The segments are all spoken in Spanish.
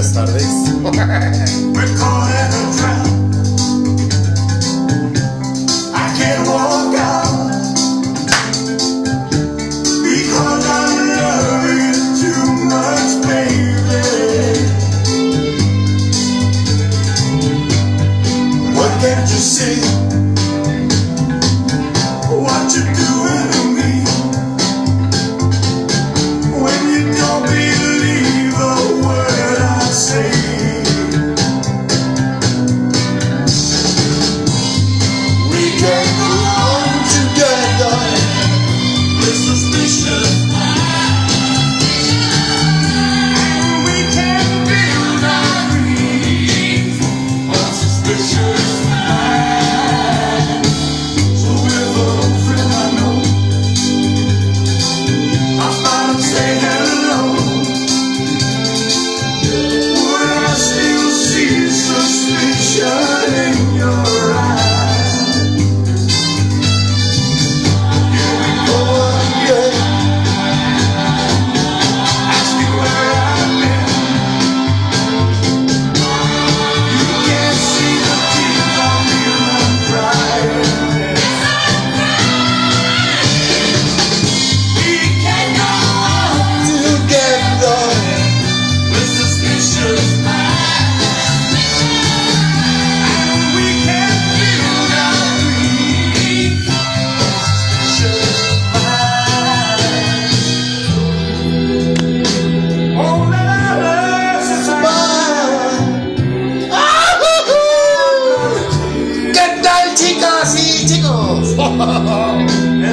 buenas tardes. Let's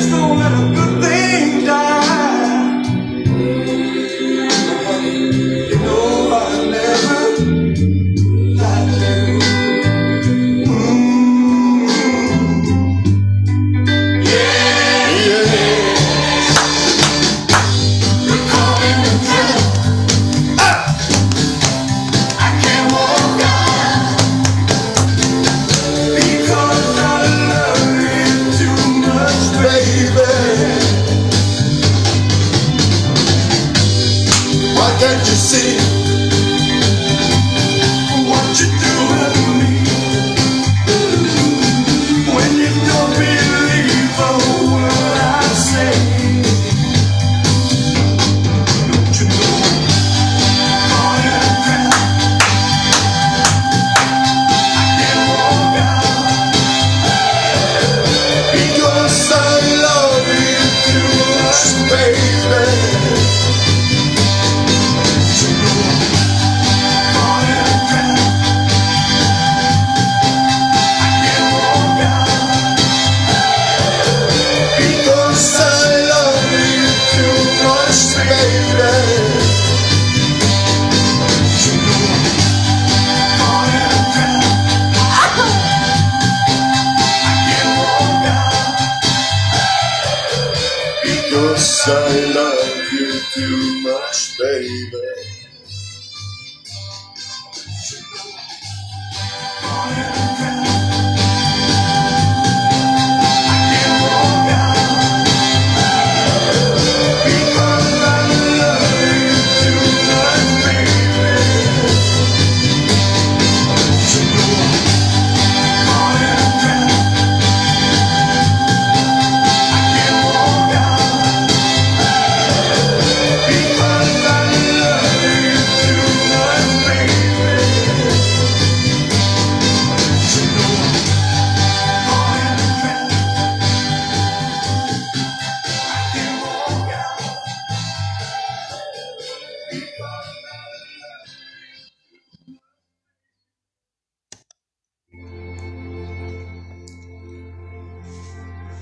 go let a good thing die. You know I never like you. Yeah, yeah. You're calling me down. I can't walk out because I love you too much, baby. Why can't you see what you're doing to me? When you don't believe a word I say, don't you know I'm on a track? I can't walk out because I love you too much, baby. Because I love you too much, baby.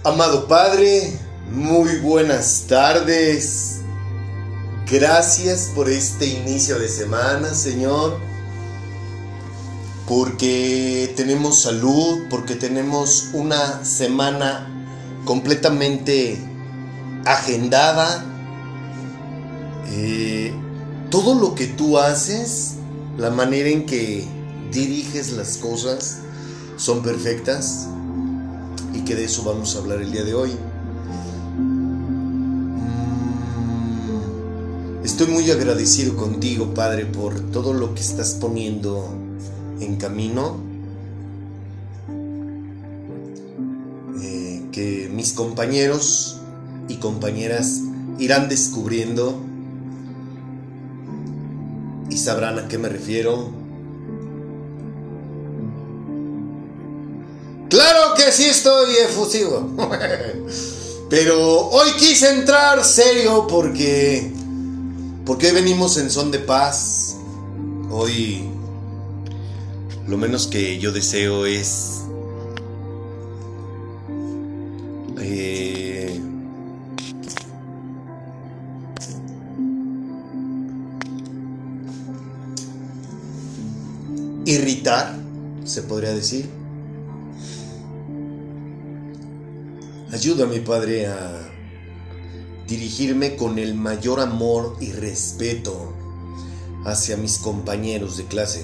Amado Padre, muy buenas tardes. Gracias por este inicio de semana, Señor, porque tenemos salud, porque tenemos una semana completamente agendada. Todo lo que tú haces, la manera en que diriges las cosas, son perfectas. Y que de eso vamos a hablar el día de hoy. Estoy muy agradecido contigo, Padre, por todo lo que estás poniendo en camino. Que mis compañeros y compañeras irán descubriendo y sabrán a qué me refiero. ¡Claro que sí estoy efusivo! Pero hoy quise entrar serio porque hoy venimos en son de paz. Hoy lo menos que yo deseo es irritar, se podría decir. Ayúdame, Padre, a dirigirme con el mayor amor y respeto hacia mis compañeros de clase.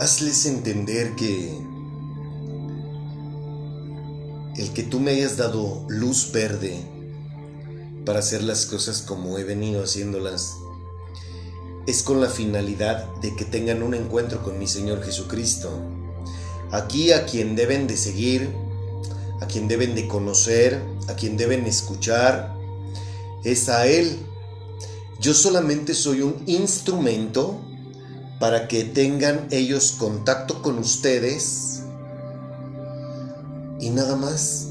Hazles entender que el que tú me hayas dado luz verde para hacer las cosas como he venido haciéndolas es con la finalidad de que tengan un encuentro con mi Señor Jesucristo. Aquí a quien deben de seguir, a quien deben de conocer, a quien deben escuchar, es a Él. Yo solamente soy un instrumento para que tengan ellos contacto con ustedes y nada más.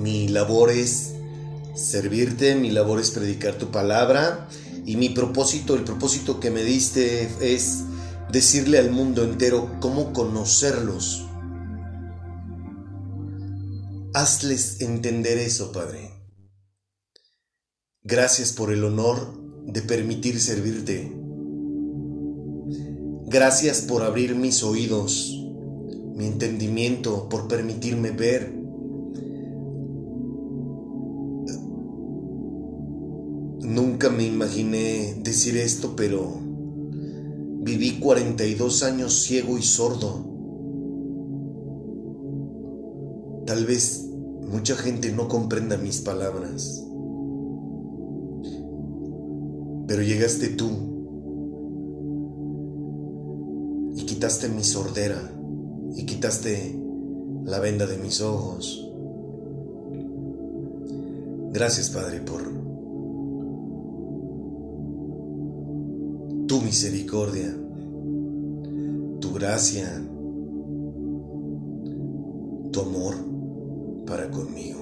Mi labor es servirte, mi labor es predicar tu palabra y mi propósito, el propósito que me diste es decirle al mundo entero cómo conocerlos. Hazles entender eso, Padre. Gracias por el honor de permitir servirte. Gracias por abrir mis oídos, mi entendimiento, por permitirme ver. Nunca me imaginé decir esto, pero viví 42 años ciego y sordo. Tal vez mucha gente no comprenda mis palabras. Pero llegaste tú y quitaste mi sordera y quitaste la venda de mis ojos. Gracias, Padre, por tu misericordia, tu gracia, tu amor para conmigo.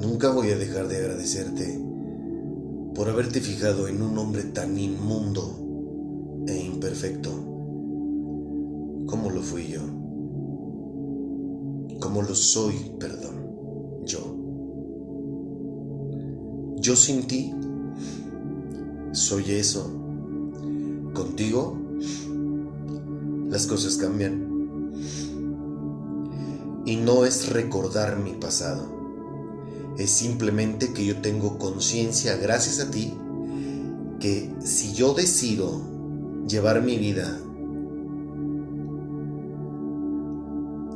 Nunca voy a dejar de agradecerte por haberte fijado en un hombre tan inmundo e imperfecto como lo fui yo, como lo soy, perdón, yo sin ti soy eso. Contigo las cosas cambian y no es recordar mi pasado. Es simplemente que yo tengo conciencia, gracias a ti, que si yo decido llevar mi vida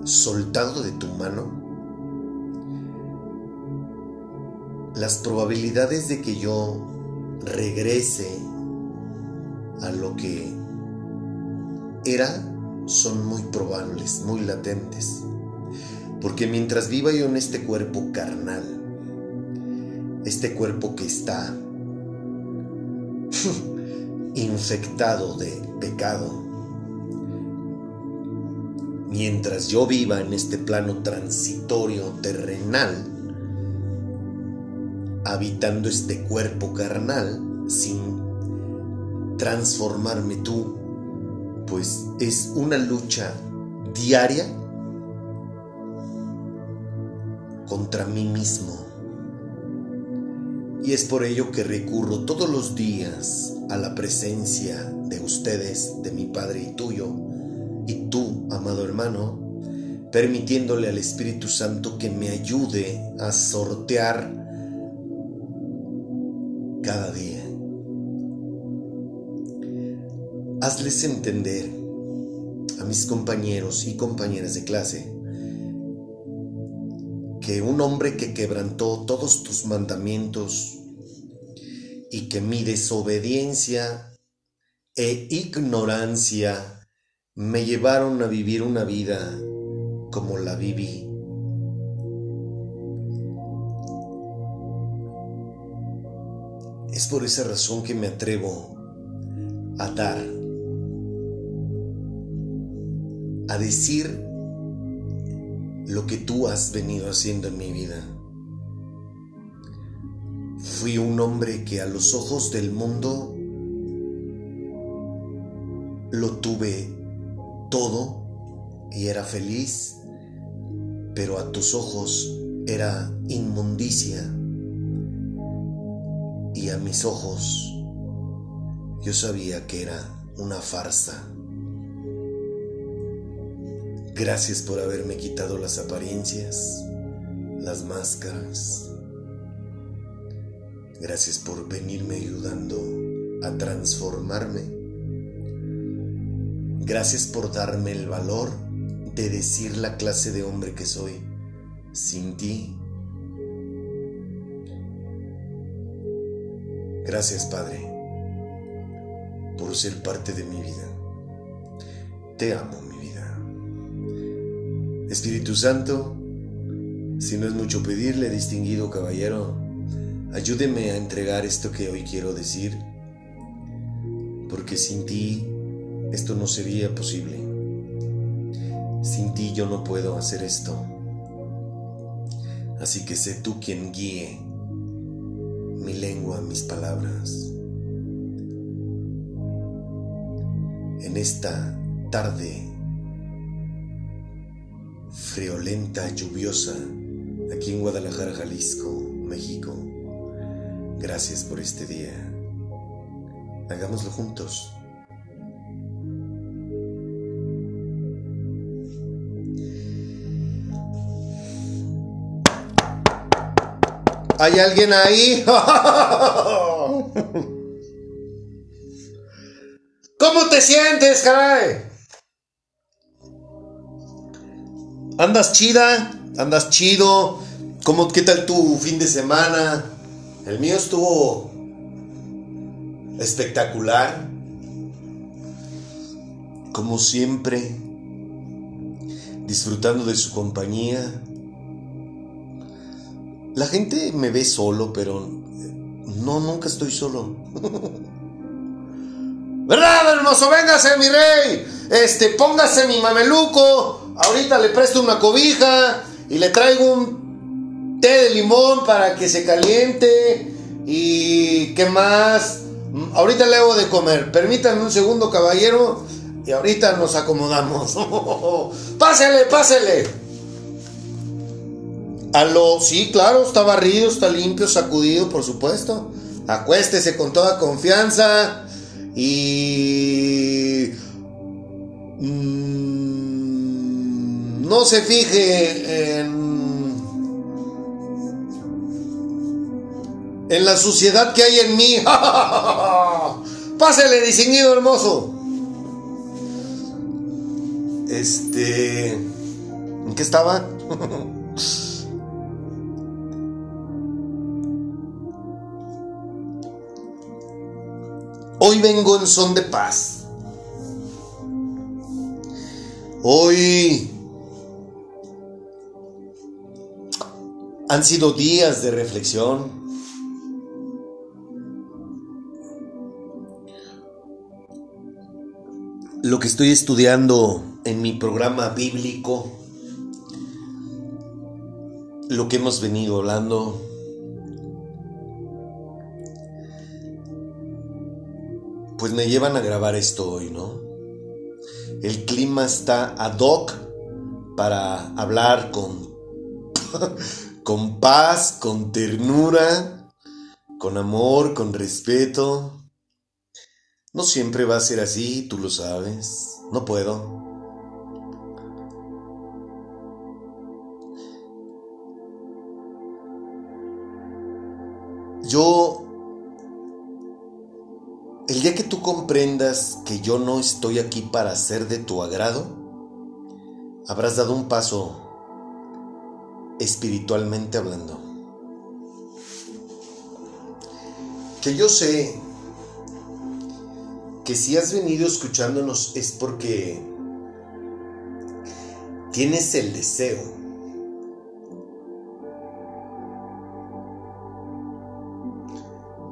soltado de tu mano, las probabilidades de que yo regrese a lo que era son muy probables, muy latentes. Porque mientras viva yo en este cuerpo carnal, este cuerpo que está infectado de pecado, mientras yo viva en este plano transitorio terrenal, habitando este cuerpo carnal sin transformarme tú, pues es una lucha diaria contra mí mismo. Y es por ello que recurro todos los días a la presencia de ustedes, de mi Padre y tuyo, y tú, amado hermano, permitiéndole al Espíritu Santo que me ayude a sortear cada día. Hazles entender a mis compañeros y compañeras de clase que un hombre que quebrantó todos tus mandamientos y que mi desobediencia e ignorancia me llevaron a vivir una vida como la viví. Es por esa razón que me atrevo a decir lo que tú has venido haciendo en mi vida. Fui un hombre que a los ojos del mundo lo tuve todo y era feliz, pero a tus ojos era inmundicia. Y a mis ojos yo sabía que era una farsa. Gracias por haberme quitado las apariencias, las máscaras. Gracias por venirme ayudando a transformarme. Gracias por darme el valor de decir la clase de hombre que soy. Sin ti. Gracias, Padre, por ser parte de mi vida. Te amo, mi vida. Espíritu Santo, si no es mucho pedirle, distinguido caballero, ayúdeme a entregar esto que hoy quiero decir, porque sin ti esto no sería posible. Sin ti yo no puedo hacer esto. Así que sé tú quien guíe mi lengua, mis palabras. En esta tarde friolenta, lluviosa, aquí en Guadalajara, Jalisco, México, gracias por este día. Hagámoslo juntos. ¿Hay alguien ahí? ¿Cómo te sientes, caray? ¿Andas chida? ¿Andas chido? ¿Qué tal tu fin de semana? El mío estuvo espectacular. Como siempre, disfrutando de su compañía. La gente me ve solo, pero no, nunca estoy solo. ¿Verdad, hermoso? Véngase, mi rey. Póngase mi mameluco. Ahorita le presto una cobija y le traigo un té de limón para que se caliente. ¿Y qué más? Ahorita le hago de comer. Permítanme un segundo, caballero, y ahorita nos acomodamos. Pásele, pásele. Sí, claro, está barrido, está limpio, sacudido, por supuesto. Acuéstese con toda confianza y no se fije en la suciedad que hay en mí. Pásele, distinguido hermoso. ¿En qué estaba? Hoy vengo en son de paz. Hoy han sido días de reflexión. Lo que estoy estudiando en mi programa bíblico, lo que hemos venido hablando, pues me llevan a grabar esto hoy, ¿no? El clima está ad hoc para hablar con paz, con ternura, con amor, con respeto. No siempre va a ser así, tú lo sabes. No puedo. Yo El día que tú comprendas que yo no estoy aquí para ser de tu agrado, habrás dado un paso espiritualmente hablando. Que yo sé que si has venido escuchándonos es porque tienes el deseo .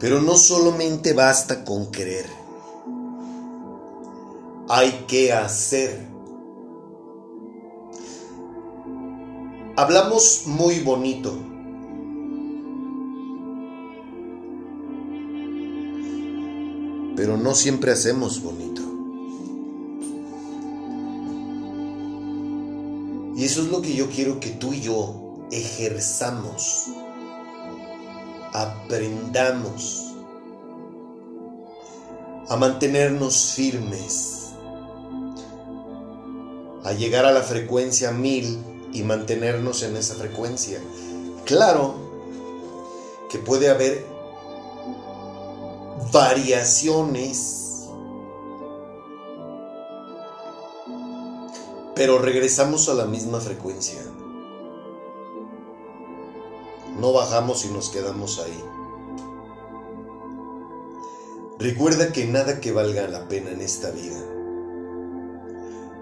Pero no solamente basta con querer. Hay que hacer. Hablamos muy bonito. Pero no siempre hacemos bonito. Y eso es lo que yo quiero que tú y yo ejerzamos. Aprendamos a mantenernos firmes, a llegar a la frecuencia 1000 y mantenernos en esa frecuencia. Claro que puede haber variaciones, pero regresamos a la misma frecuencia. No bajamos y nos quedamos ahí. Recuerda que nada que valga la pena en esta vida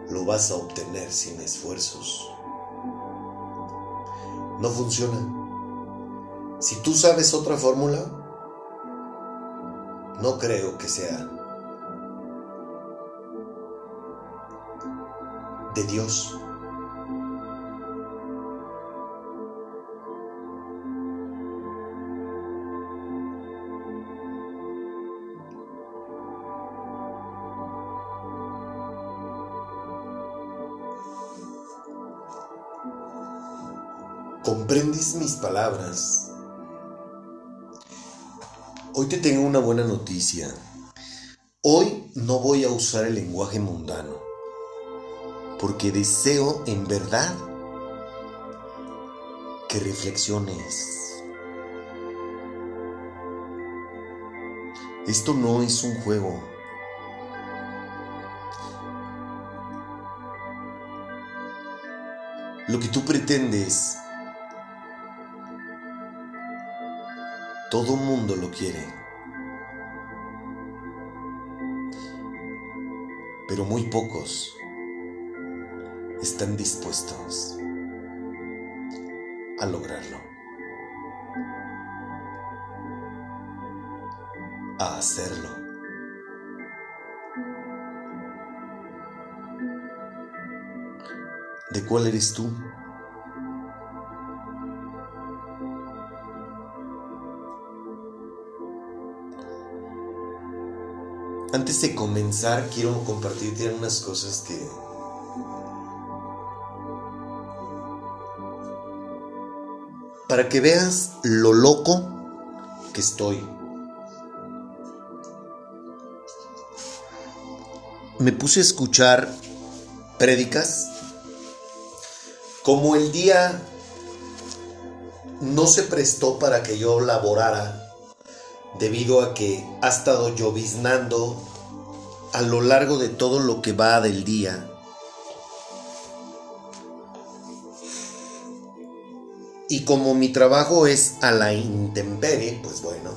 lo vas a obtener sin esfuerzos. No funciona. Si tú sabes otra fórmula, no creo que sea de Dios. ¿Comprendes mis palabras? Hoy te tengo una buena noticia. Hoy no voy a usar el lenguaje mundano, porque deseo en verdad que reflexiones. Esto no es un juego. Lo que tú pretendes, todo mundo lo quiere, pero muy pocos están dispuestos a lograrlo, a hacerlo. ¿De cuál eres tú? Antes de comenzar, quiero compartirte unas cosas que para que veas lo loco que estoy. Me puse a escuchar prédicas. Como el día no se prestó para que yo laborara, debido a que ha estado lloviznando a lo largo de todo lo que va del día. Y como mi trabajo es a la intemperie, pues bueno,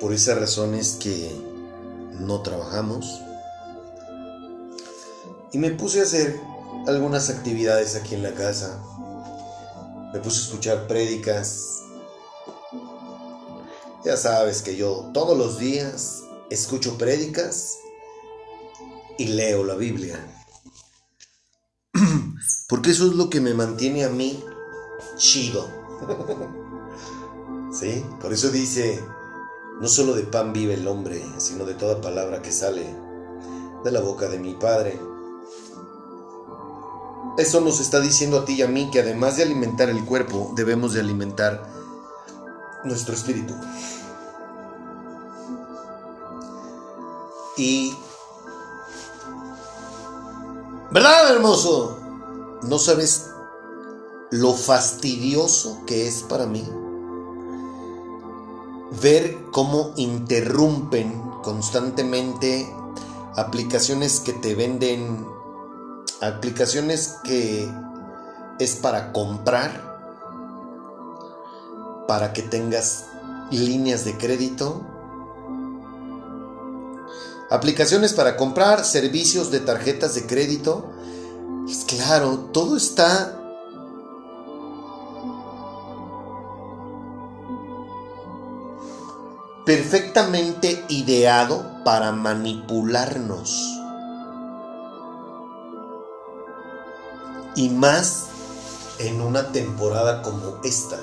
por esa razón es que no trabajamos. Y me puse a hacer algunas actividades aquí en la casa. Me puse a escuchar prédicas. Ya sabes que yo todos los días escucho prédicas y leo la Biblia. Porque eso es lo que me mantiene a mí chido. ¿Sí? Por eso dice, no solo de pan vive el hombre, sino de toda palabra que sale de la boca de mi Padre. Eso nos está diciendo a ti y a mí que además de alimentar el cuerpo, debemos de alimentar nuestro espíritu. Y ¿verdad, hermoso? No sabes lo fastidioso que es para mí ver cómo interrumpen constantemente aplicaciones que te venden, aplicaciones que es para comprar, para que tengas líneas de crédito, aplicaciones para comprar, servicios de tarjetas de crédito. Pues claro, todo está perfectamente ideado para manipularnos. Y más en una temporada como esta.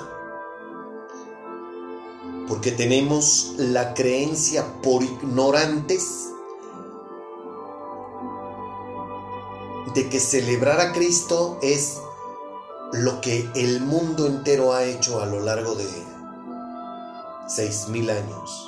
Porque tenemos la creencia por ignorantes de que celebrar a Cristo es lo que el mundo entero ha hecho a lo largo de 6,000 años.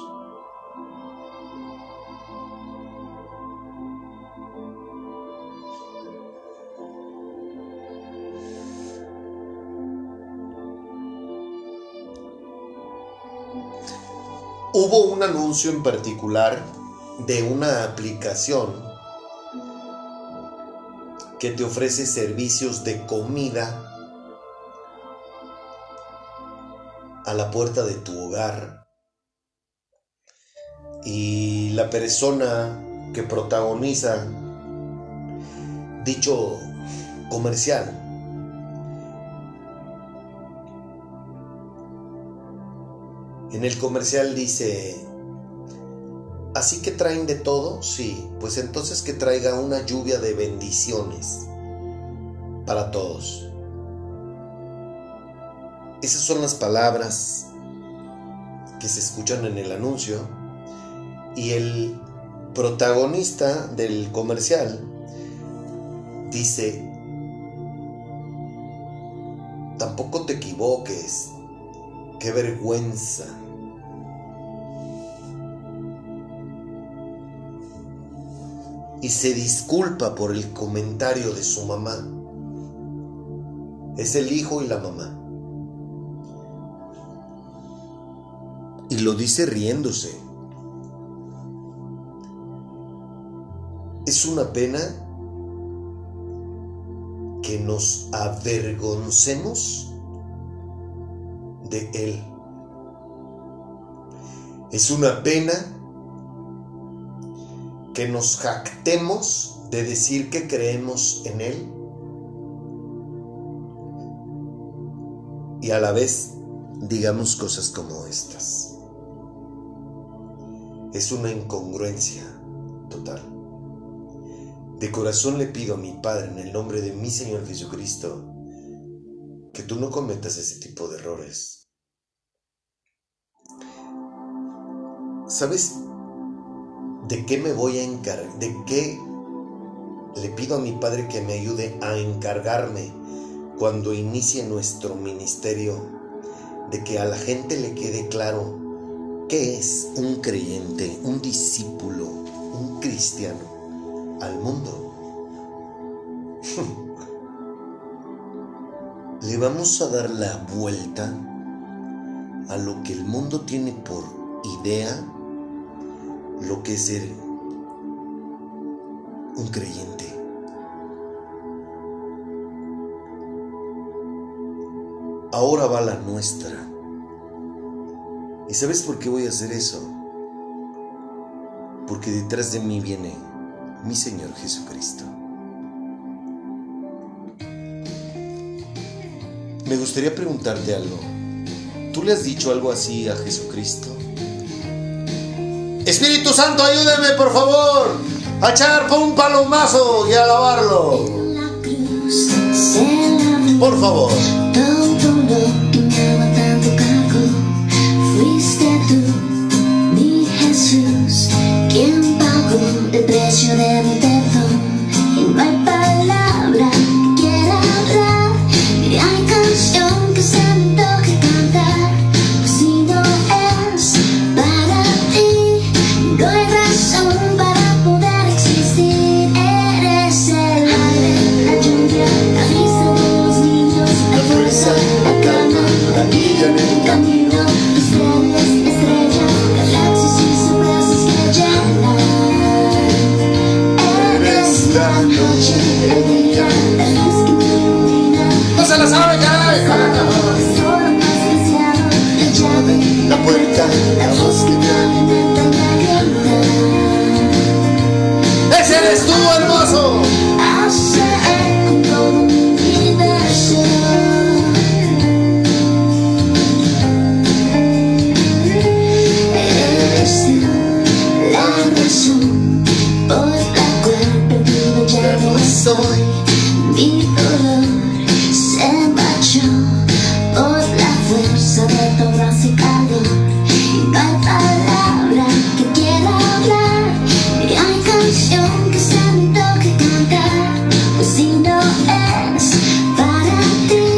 Hubo un anuncio en particular de una aplicación que te ofrece servicios de comida a la puerta de tu hogar, y la persona que protagoniza dicho comercial en el comercial dice: ¿así que traen de todo? Sí, pues entonces que traiga una lluvia de bendiciones para todos. Esas son las palabras que se escuchan en el anuncio, y el protagonista del comercial dice: tampoco te equivoques, qué vergüenza. Y se disculpa por el comentario de su mamá. Es el hijo y la mamá. Y lo dice riéndose. Es una pena que nos avergoncemos de él. Es una pena que nos jactemos de decir que creemos en él, y a la vez digamos cosas como estas. Es una incongruencia total. De corazón le pido a mi Padre, en el nombre de mi Señor Jesucristo, que tú no cometas ese tipo de errores. ¿Sabes? ¿De qué me voy a encargar? ¿De qué le pido a mi Padre que me ayude a encargarme cuando inicie nuestro ministerio? De que a la gente le quede claro qué es un creyente, un discípulo, un cristiano al mundo. Le vamos a dar la vuelta a lo que el mundo tiene por idea, lo que es ser un creyente. Ahora va la nuestra. ¿Y sabes por qué voy a hacer eso? Porque detrás de mí viene mi Señor Jesucristo. Me gustaría preguntarte algo. ¿Tú le has dicho algo así a Jesucristo? Espíritu Santo, ayúdeme por favor a echar por un palomazo y a alabarlo. Por favor. Todo lo que me daba tanto cargo, fuiste tú, mi Jesús, quien pagó el precio de mi perdón. Y no hay palabra que quiera hablar, ni hay canción que se me toque cantar. la voz que te alimenta mi alma. ¡Ese eres tú, hermoso! Mi dolor se marchó por la fuerza de tu abrazo y calor. No hay palabra que quiera hablar, ni hay canción que se me toque cantar. Pues si no es para ti,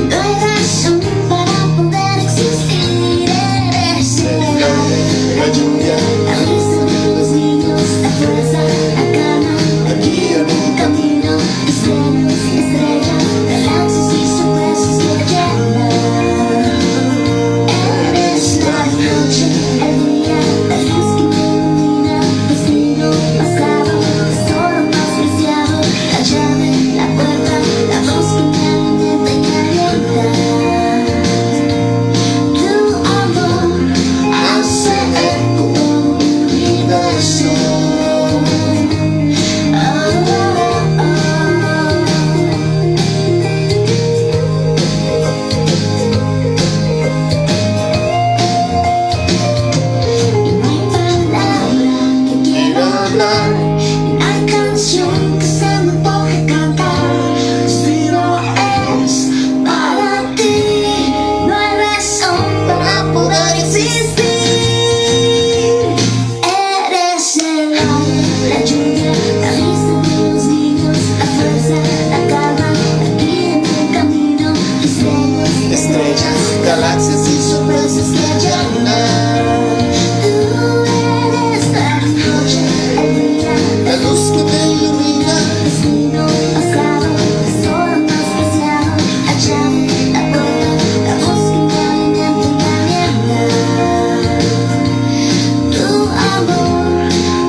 no hay razón para poder existir. Eres el calor, la lluvia, la risa de los niños, la fuerza, la cama, aquí en mi camino. Estrellas, estrellas, galaxias y sucesos que llenan. Eres la noche, el día, la luz que me ilumina, destino, pasado, tesoro más preciado, la llave, la puerta, la voz que me alimenta y me alienta. Tu amor hace eco todo mi universo. Galaxias y sorpresas que llenan. Tú eres la noche, el día, la luz que te ilumina, destino, pasado, tesoro más preciado, la llave, la puerta, la voz que me alimenta y me alienta. Tu amor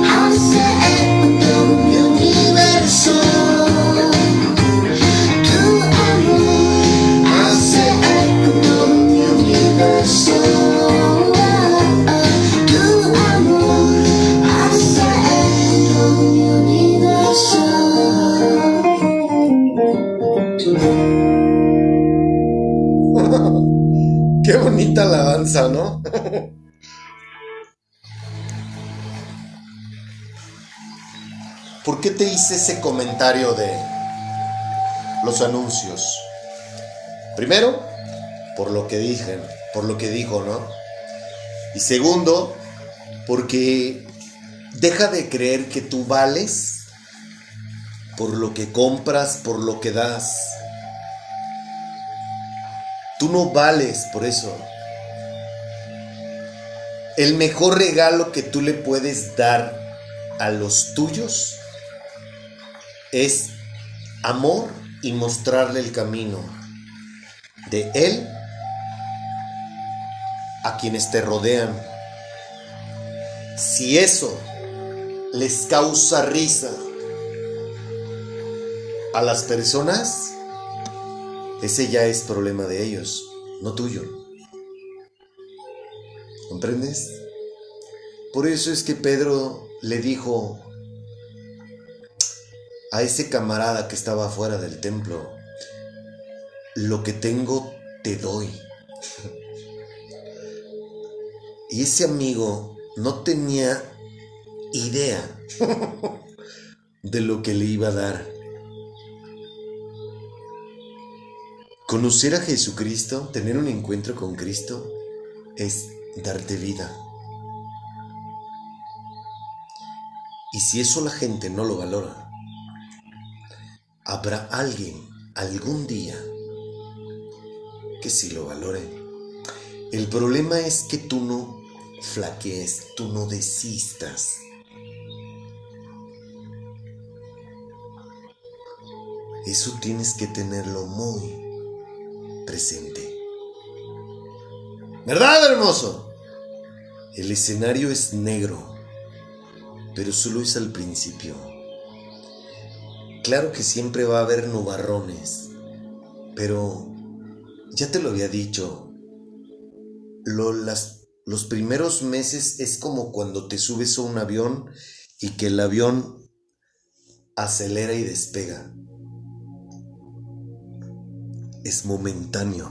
hace eco mi universo. Qué bonita alabanza, ¿no? ¿Por qué te hice ese comentario de los anuncios? Primero, por lo que dije, por lo que dijo, ¿no? Y segundo, porque deja de creer que tú vales por lo que compras, por lo que das. Tú no vales por eso. El mejor regalo que tú le puedes dar a los tuyos es amor y mostrarle el camino de él a quienes te rodean. Si eso les causa risa a las personas, ese ya es problema de ellos, no tuyo. ¿Comprendes? Por eso es que Pedro le dijo a ese camarada que estaba afuera del templo: lo que tengo te doy. Y ese amigo no tenía idea de lo que le iba a dar. Conocer a Jesucristo, tener un encuentro con Cristo, es darte vida. Y si eso la gente no lo valora, habrá alguien algún día que sí lo valore. El problema es que tú no flaquees, tú no desistas. Eso tienes que tenerlo muy presente. ¿Verdad, hermoso? El escenario es negro, pero solo es al principio. Claro que siempre va a haber nubarrones, pero ya te lo había dicho, las Los primeros meses es como cuando te subes a un avión y que el avión acelera y despega. Es momentáneo.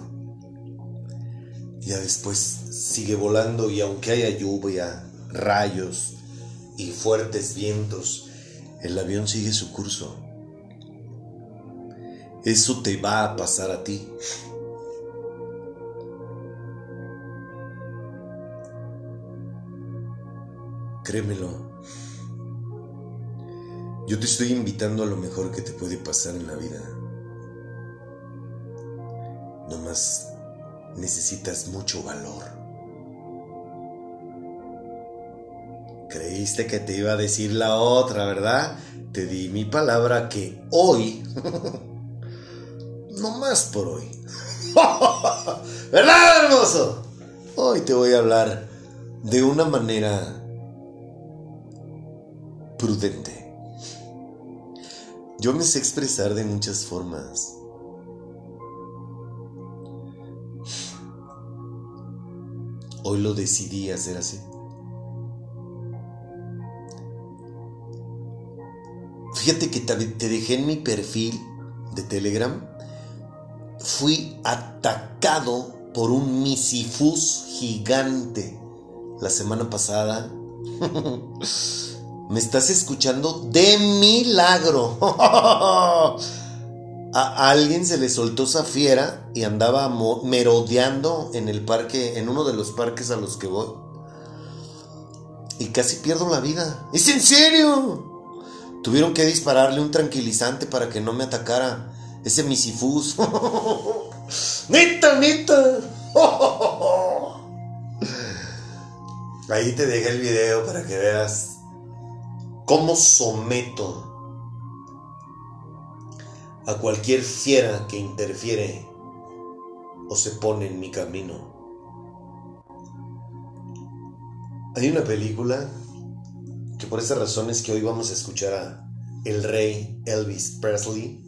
Ya después sigue volando y aunque haya lluvia, rayos y fuertes vientos, el avión sigue su curso. Eso te va a pasar a ti. Créemelo. Yo te estoy invitando a lo mejor que te puede pasar en la vida. Nomás necesitas mucho valor. Creíste que te iba a decir la otra, ¿verdad? Te di mi palabra que hoy, nomás por hoy, ¿verdad, hermoso? Hoy te voy a hablar de una manera prudente. Yo me sé expresar de muchas formas. Hoy lo decidí hacer así. Fíjate que te dejé en mi perfil de Telegram. Fui atacado por un misifus gigante la semana pasada. Me estás escuchando de milagro. A alguien se le soltó esa fiera y andaba merodeando en el parque, en uno de los parques a los que voy. Y casi pierdo la vida. ¡Es en serio! Tuvieron que dispararle un tranquilizante para que no me atacara ese misifus. ¡Neta! Ahí te dejé el video para que veas cómo someto a cualquier fiera que interfiere o se pone en mi camino. Hay una película que por esas razones que hoy vamos a escuchar a el rey Elvis Presley.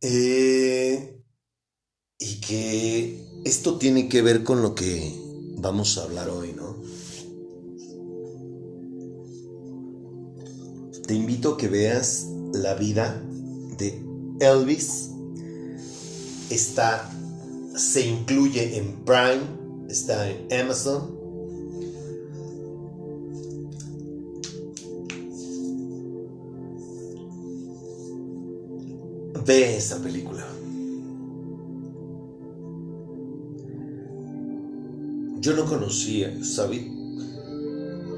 Y que esto tiene que ver con lo que vamos a hablar hoy, ¿no? Te invito a que veas la vida de Elvis. Está, se incluye en Prime, está en Amazon. Ve esa película. Yo no conocía, ¿sabes?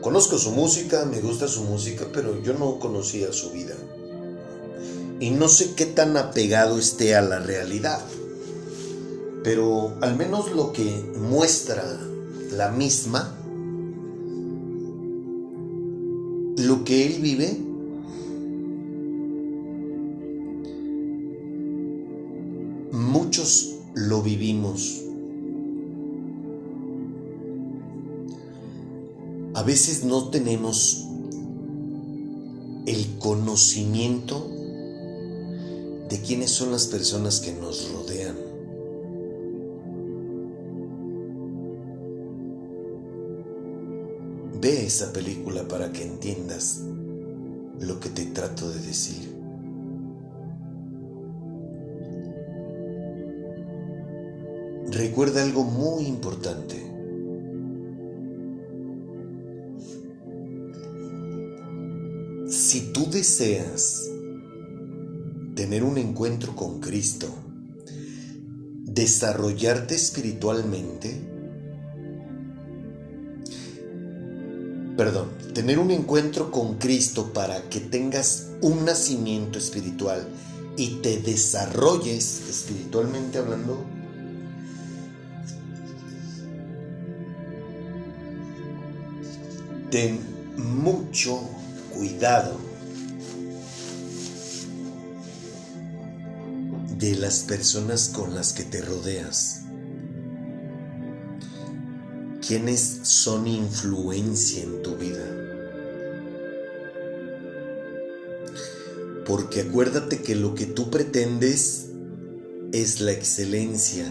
Conozco su música, me gusta su música, pero yo no conocía su vida. Y no sé qué tan apegado esté a la realidad. Pero al menos lo que muestra la misma, lo que él vive, muchos lo vivimos. A veces no tenemos el conocimiento de quiénes son las personas que nos rodean. Ve esa película para que entiendas lo que te trato de decir. Recuerda algo muy importante. Si tú deseas tener un encuentro con Cristo, desarrollarte espiritualmente, tener un encuentro con Cristo para que tengas un nacimiento espiritual y te desarrolles espiritualmente hablando, ten mucho cuidado de las personas con las que te rodeas. ¿Quiénes son influencia en tu vida? Porque acuérdate que lo que tú pretendes es la excelencia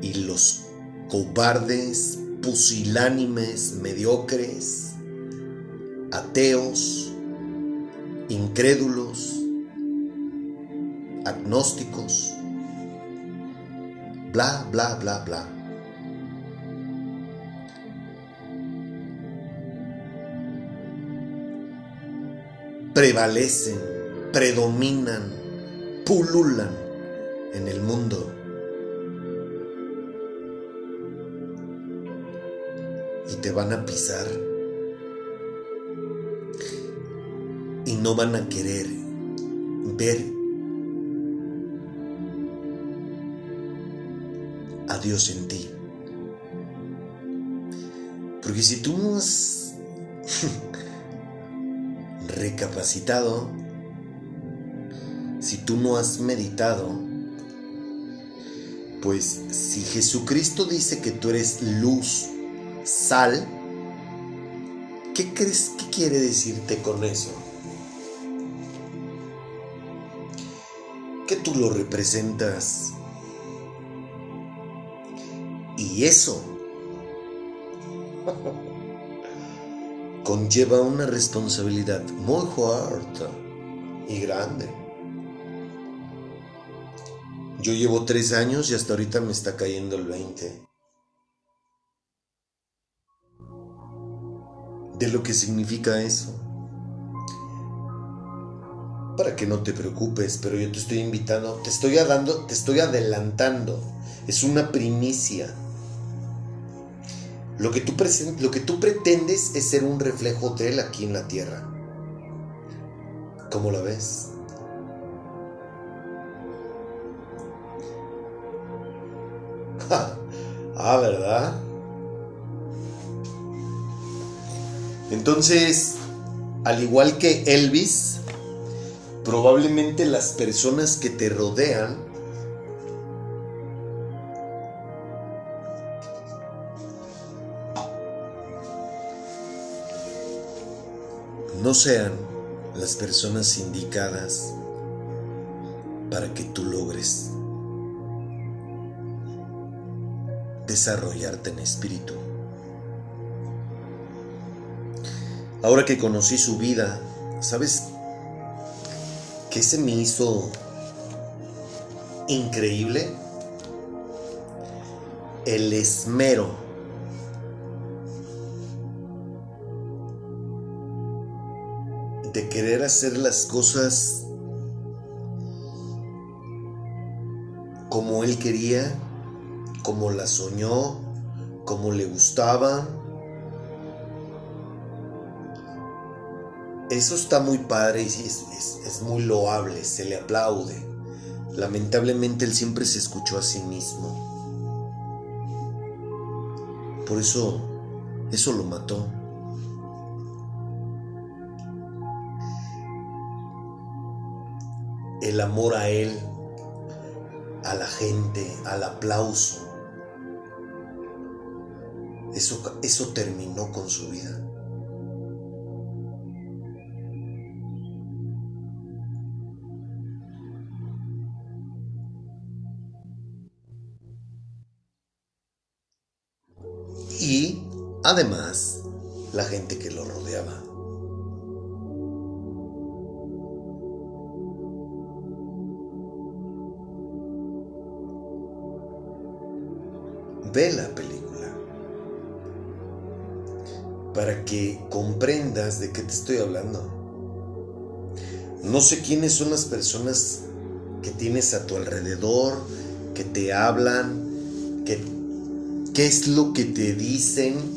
y los cobardes, pusilánimes, mediocres, ateos, incrédulos, agnósticos, bla, bla, bla, bla. Prevalecen, predominan, pululan en el mundo. Y te van a pisar. Y no van a querer ver a Dios en ti. Porque si tú no has recapacitado, si tú no has meditado, pues si Jesucristo dice que tú eres luz, sal, ¿qué crees que quiere decirte con eso? Que tú lo representas. Y eso conlleva una responsabilidad muy fuerte y grande. Yo llevo 3 años y hasta ahorita me está cayendo el 20. De lo que significa eso. Para que no te preocupes, pero yo te estoy invitando, te estoy adelantando. Es una primicia. Lo que tú pretendes es ser un reflejo de él aquí en la tierra. ¿Cómo la ves? ¡Ja! Ah, ¿verdad? Entonces, al igual que Elvis, probablemente las personas que te rodean no sean las personas indicadas para que tú logres desarrollarte en espíritu. Ahora que conocí su vida, ¿sabes qué se me hizo increíble? El esmero. De querer hacer las cosas como él quería, como la soñó, como le gustaba. Eso está muy padre y es muy loable, se le aplaude. Lamentablemente él siempre se escuchó a sí mismo. Por eso lo mató. El amor a él, a la gente, al aplauso. Eso terminó con su vida. Y además, la gente que lo rodeaba. Ve la película para que comprendas de qué te estoy hablando. No sé quiénes son las personas que tienes a tu alrededor, que te hablan, qué es lo que te dicen,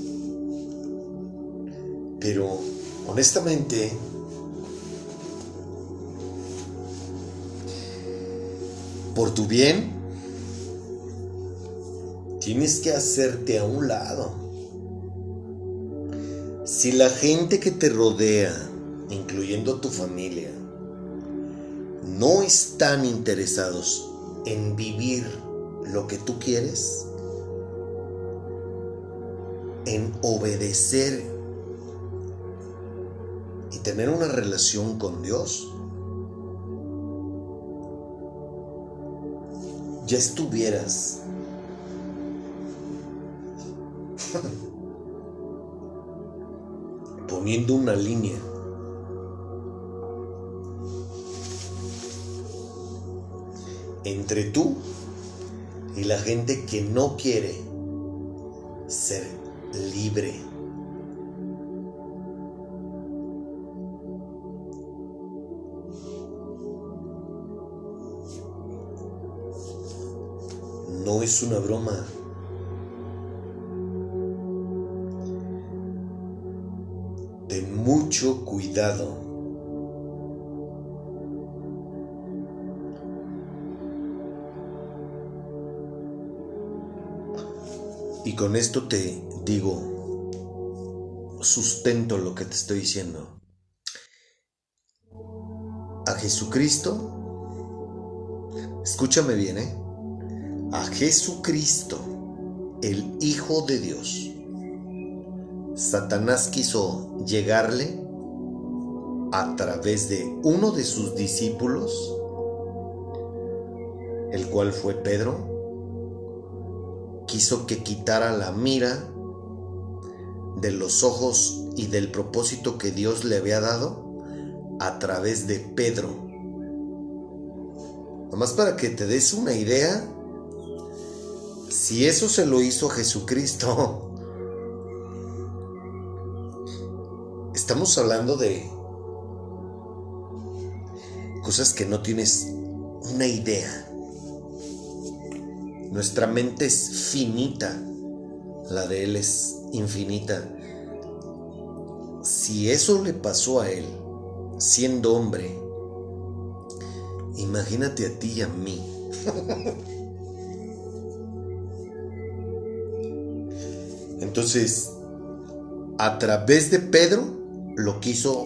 pero honestamente por tu bien tienes que hacerte a un lado. Si la gente que te rodea, incluyendo tu familia, no están interesados en vivir lo que tú quieres, en obedecer y tener una relación con Dios, ya estuvieras poniendo una línea. Entre tú y la gente que no quiere ser libre. No es una broma. Ten mucho cuidado. Y con esto te digo, sustento lo que te estoy diciendo. A Jesucristo, escúchame bien, a Jesucristo, el Hijo de Dios, Satanás quiso llegarle a través de uno de sus discípulos, el cual fue Pedro. Quiso que quitara la mira de los ojos y del propósito que Dios le había dado a través de Pedro. Nomás para que te des una idea, si eso se lo hizo Jesucristo, estamos hablando de cosas que no tienes una idea. Nuestra mente es finita, la de él es infinita. Si eso le pasó a él, siendo hombre, imagínate a ti y a mí. Entonces, a través de Pedro, lo quiso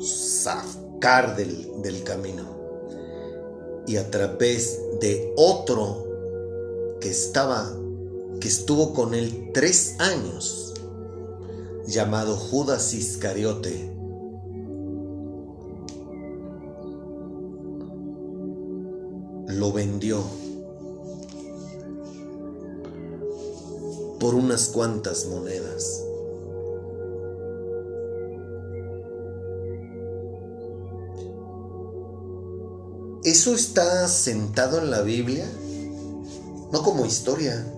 sacar del camino. Y a través de otro que estuvo con él 3 años, llamado Judas Iscariote. Lo vendió por unas cuantas monedas. ¿Eso está sentado en la Biblia? No como historia,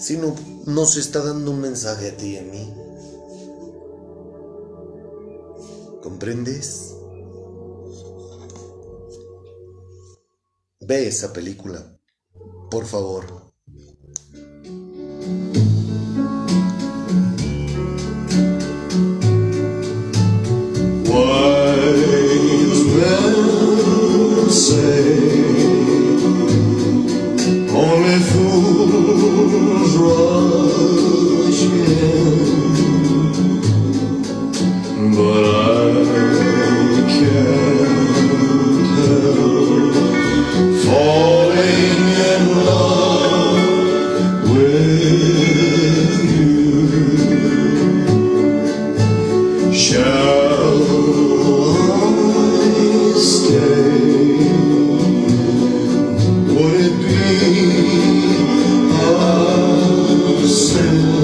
sino nos está dando un mensaje a ti y a mí. ¿Comprendes? Ve esa película, por favor. Would it be a sin?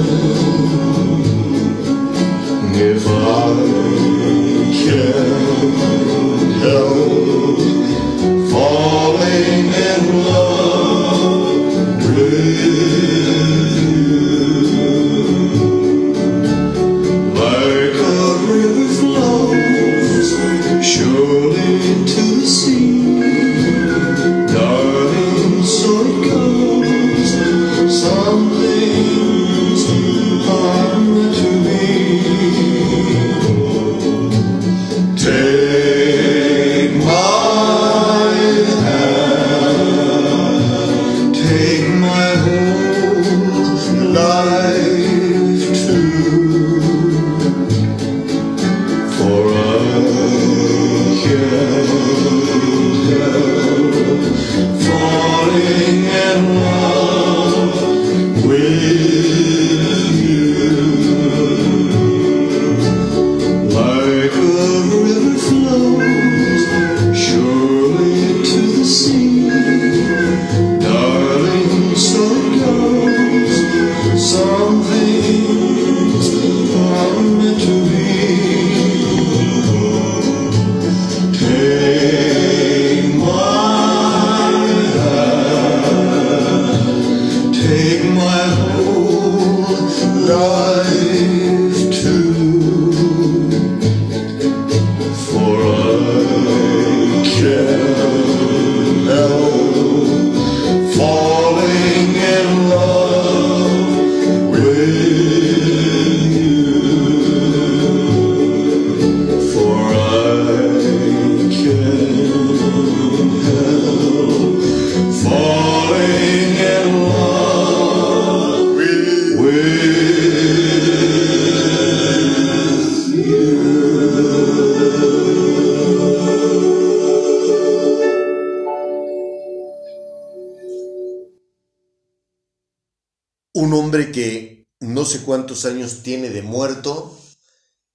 un hombre que no sé cuántos años tiene de muerto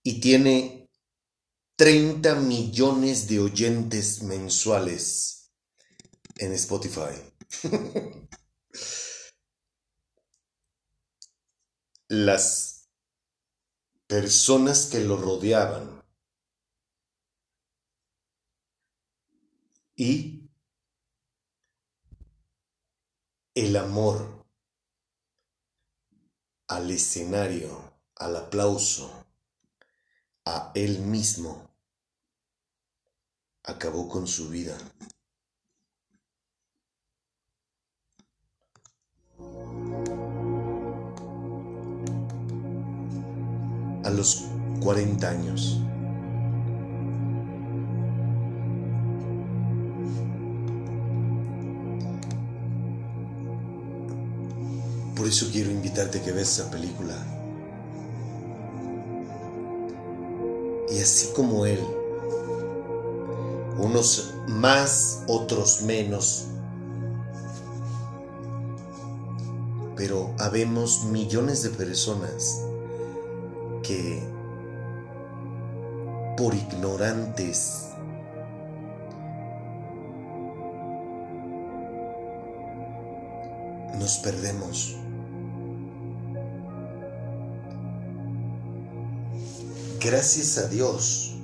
y tiene 30 millones de oyentes mensuales en Spotify. Las personas que lo rodeaban y el amor al escenario, al aplauso, a él mismo, acabó con su vida. A los 40 años. Por eso quiero invitarte a que veas esa película. Y así como él, unos más, otros menos, pero habemos millones de personas que, por ignorantes, nos perdemos. Gracias a Dios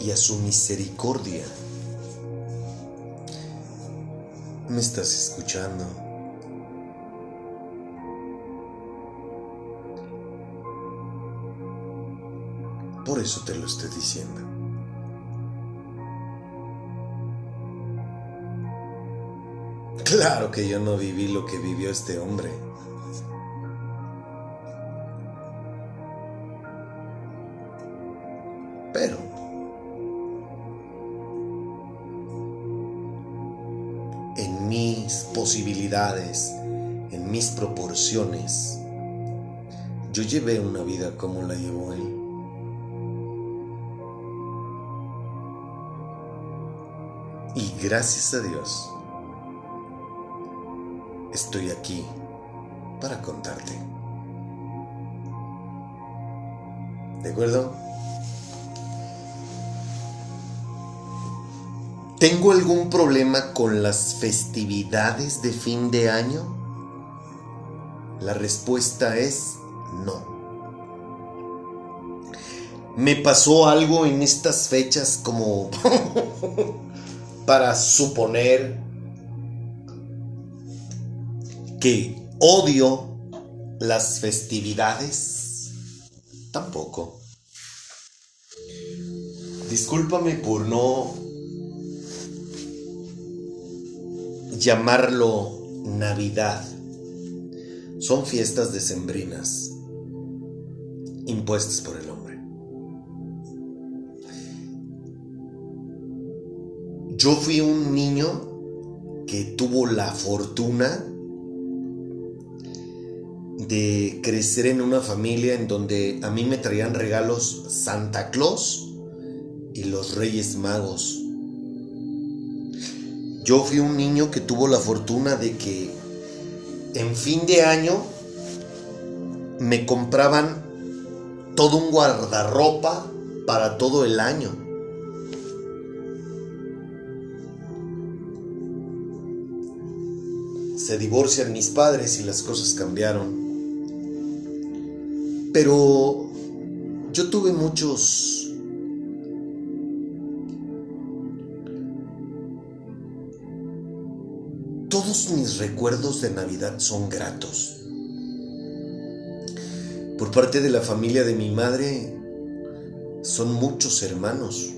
y a su misericordia, me estás escuchando. Por eso te lo estoy diciendo. Claro que yo no viví lo que vivió este hombre. Pero en mis posibilidades, en mis proporciones, yo llevé una vida como la llevó él. Y gracias a Dios, estoy aquí para contarte. ¿De acuerdo? ¿Tengo algún problema con las festividades de fin de año? La respuesta es no. ¿Me pasó algo en estas fechas como para suponer que odio las festividades? Tampoco. Discúlpame por no llamarlo Navidad. Son fiestas decembrinas impuestas por el hombre. Yo fui un niño que tuvo la fortuna de crecer en una familia en donde a mí me traían regalos Santa Claus y los Reyes Magos. Yo fui un niño que tuvo la fortuna de que en fin de año me compraban todo un guardarropa para todo el año. Se divorcian mis padres y las cosas cambiaron. Pero yo tuve todos mis recuerdos de Navidad son gratos. Por parte de la familia de mi madre, son muchos hermanos.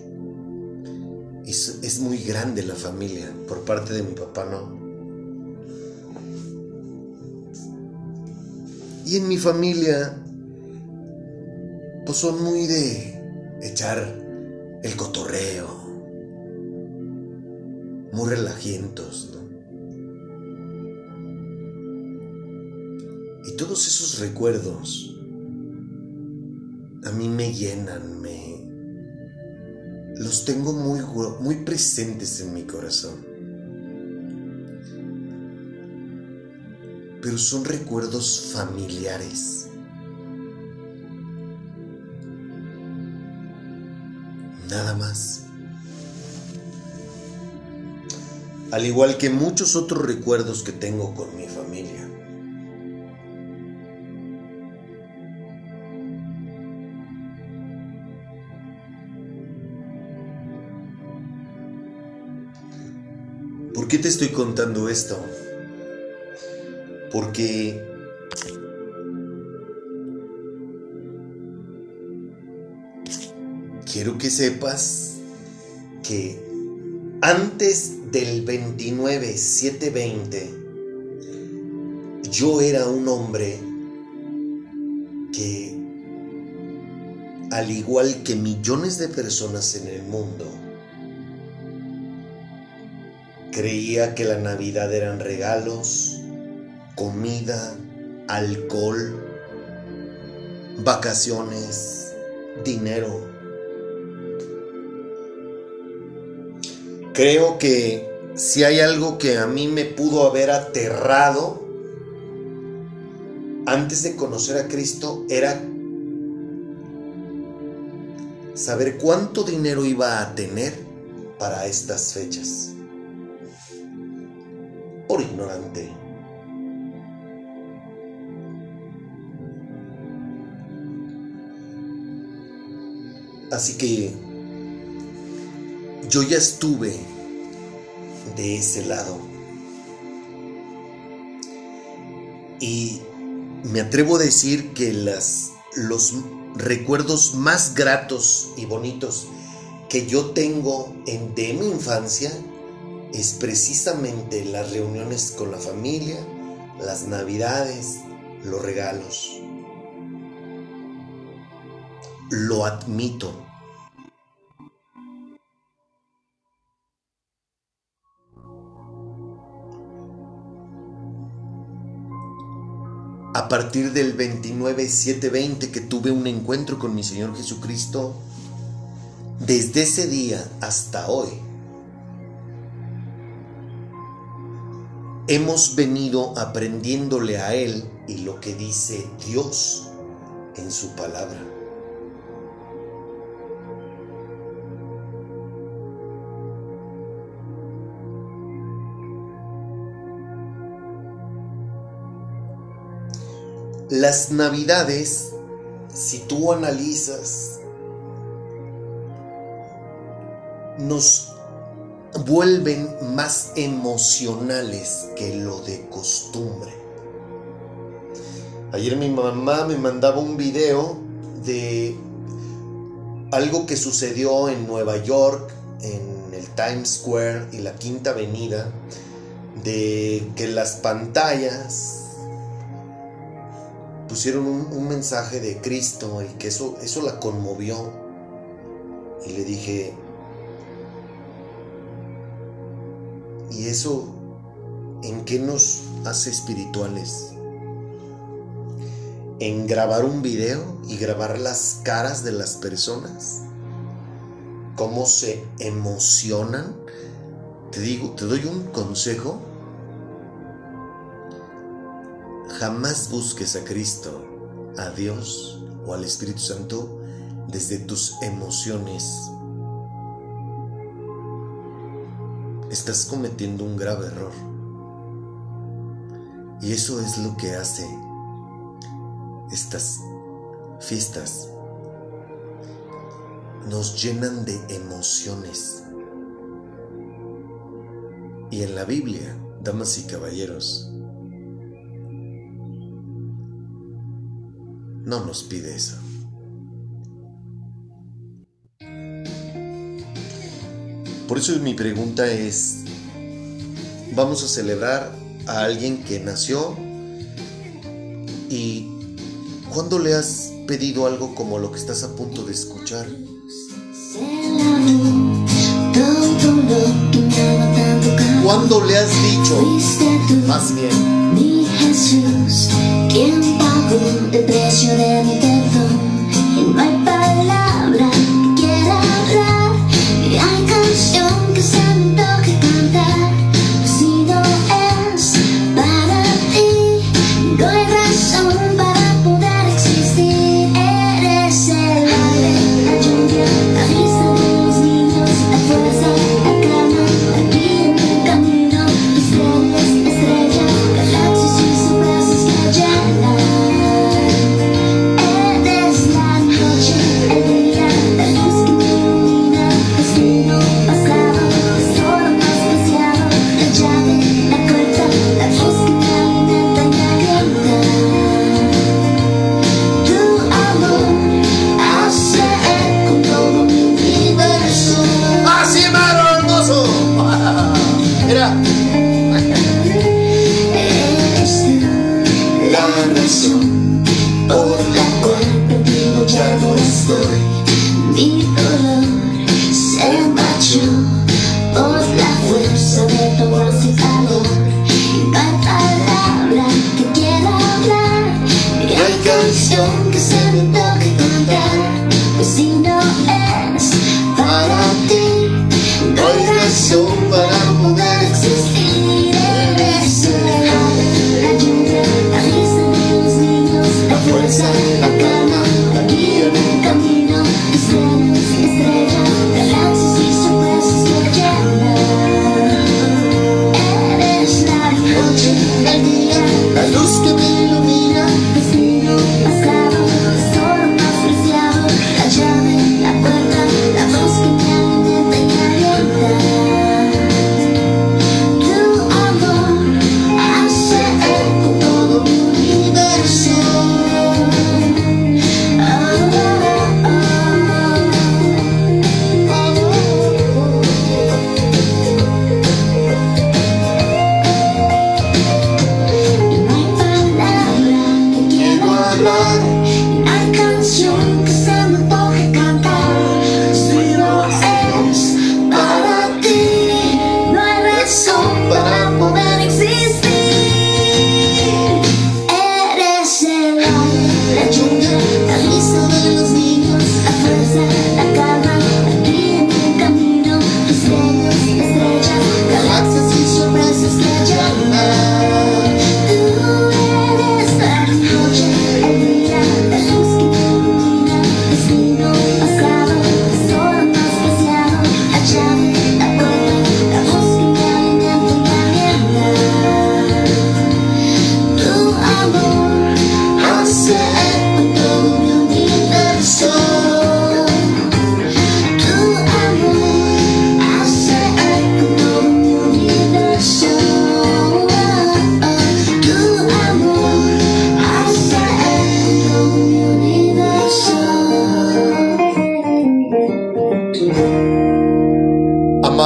Es muy grande la familia. Por parte de mi papá, no. Y en mi familia, pues son muy de echar el cotorreo. Muy relajientos, ¿no? Y todos esos recuerdos a mí me llenan, los tengo muy presentes en mi corazón. pero son recuerdos familiares. Nada más. Al igual que muchos otros recuerdos que tengo con mi familia. ¿Por qué te estoy contando esto? Porque quiero que sepas que antes del 29/7/20 yo era un hombre que, al igual que millones de personas en el mundo, creía que la Navidad eran regalos, comida, alcohol, vacaciones, dinero. Creo que si hay algo que a mí me pudo haber aterrado antes de conocer a Cristo, era saber cuánto dinero iba a tener para estas fechas. Por ignorante. Así que yo ya estuve de ese lado y me atrevo a decir que los recuerdos más gratos y bonitos que yo tengo de mi infancia es precisamente las reuniones con la familia, las navidades, los regalos. Lo admito. A partir del 29/7/20 que tuve un encuentro con mi Señor Jesucristo, desde ese día hasta hoy, hemos venido aprendiéndole a Él y lo que dice Dios en su palabra. Las navidades, si tú analizas, nos vuelven más emocionales que lo de costumbre. Ayer mi mamá me mandaba un video de algo que sucedió en Nueva York, en el Times Square y la Quinta Avenida, de que las pantallas pusieron un mensaje de Cristo y que eso la conmovió. Y le dije, ¿y eso en qué nos hace espirituales? ¿En grabar un video y grabar las caras de las personas? ¿Cómo se emocionan? Te doy un consejo. Jamás busques a Cristo, a Dios o al Espíritu Santo desde tus emociones. Estás cometiendo un grave error. Y eso es lo que hace estas fiestas. Nos llenan de emociones. Y en la Biblia, damas y caballeros, no nos pide eso. Por eso mi pregunta es, ¿vamos a celebrar a alguien que nació? ¿Y cuándo le has pedido algo como lo que estás a punto de escuchar? ¿Cuándo le has dicho, más bien, el precio de mi perdón? Y no hay palabra que quiera hablar, ni hay canción que se me toque cantar, si no es para ti.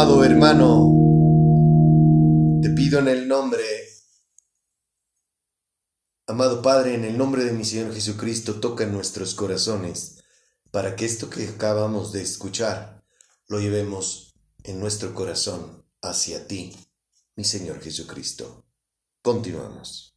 amado hermano, te pido en el nombre, amado Padre, en el nombre de mi Señor Jesucristo, toca nuestros corazones para que esto que acabamos de escuchar lo llevemos en nuestro corazón hacia ti, mi Señor Jesucristo. Continuamos.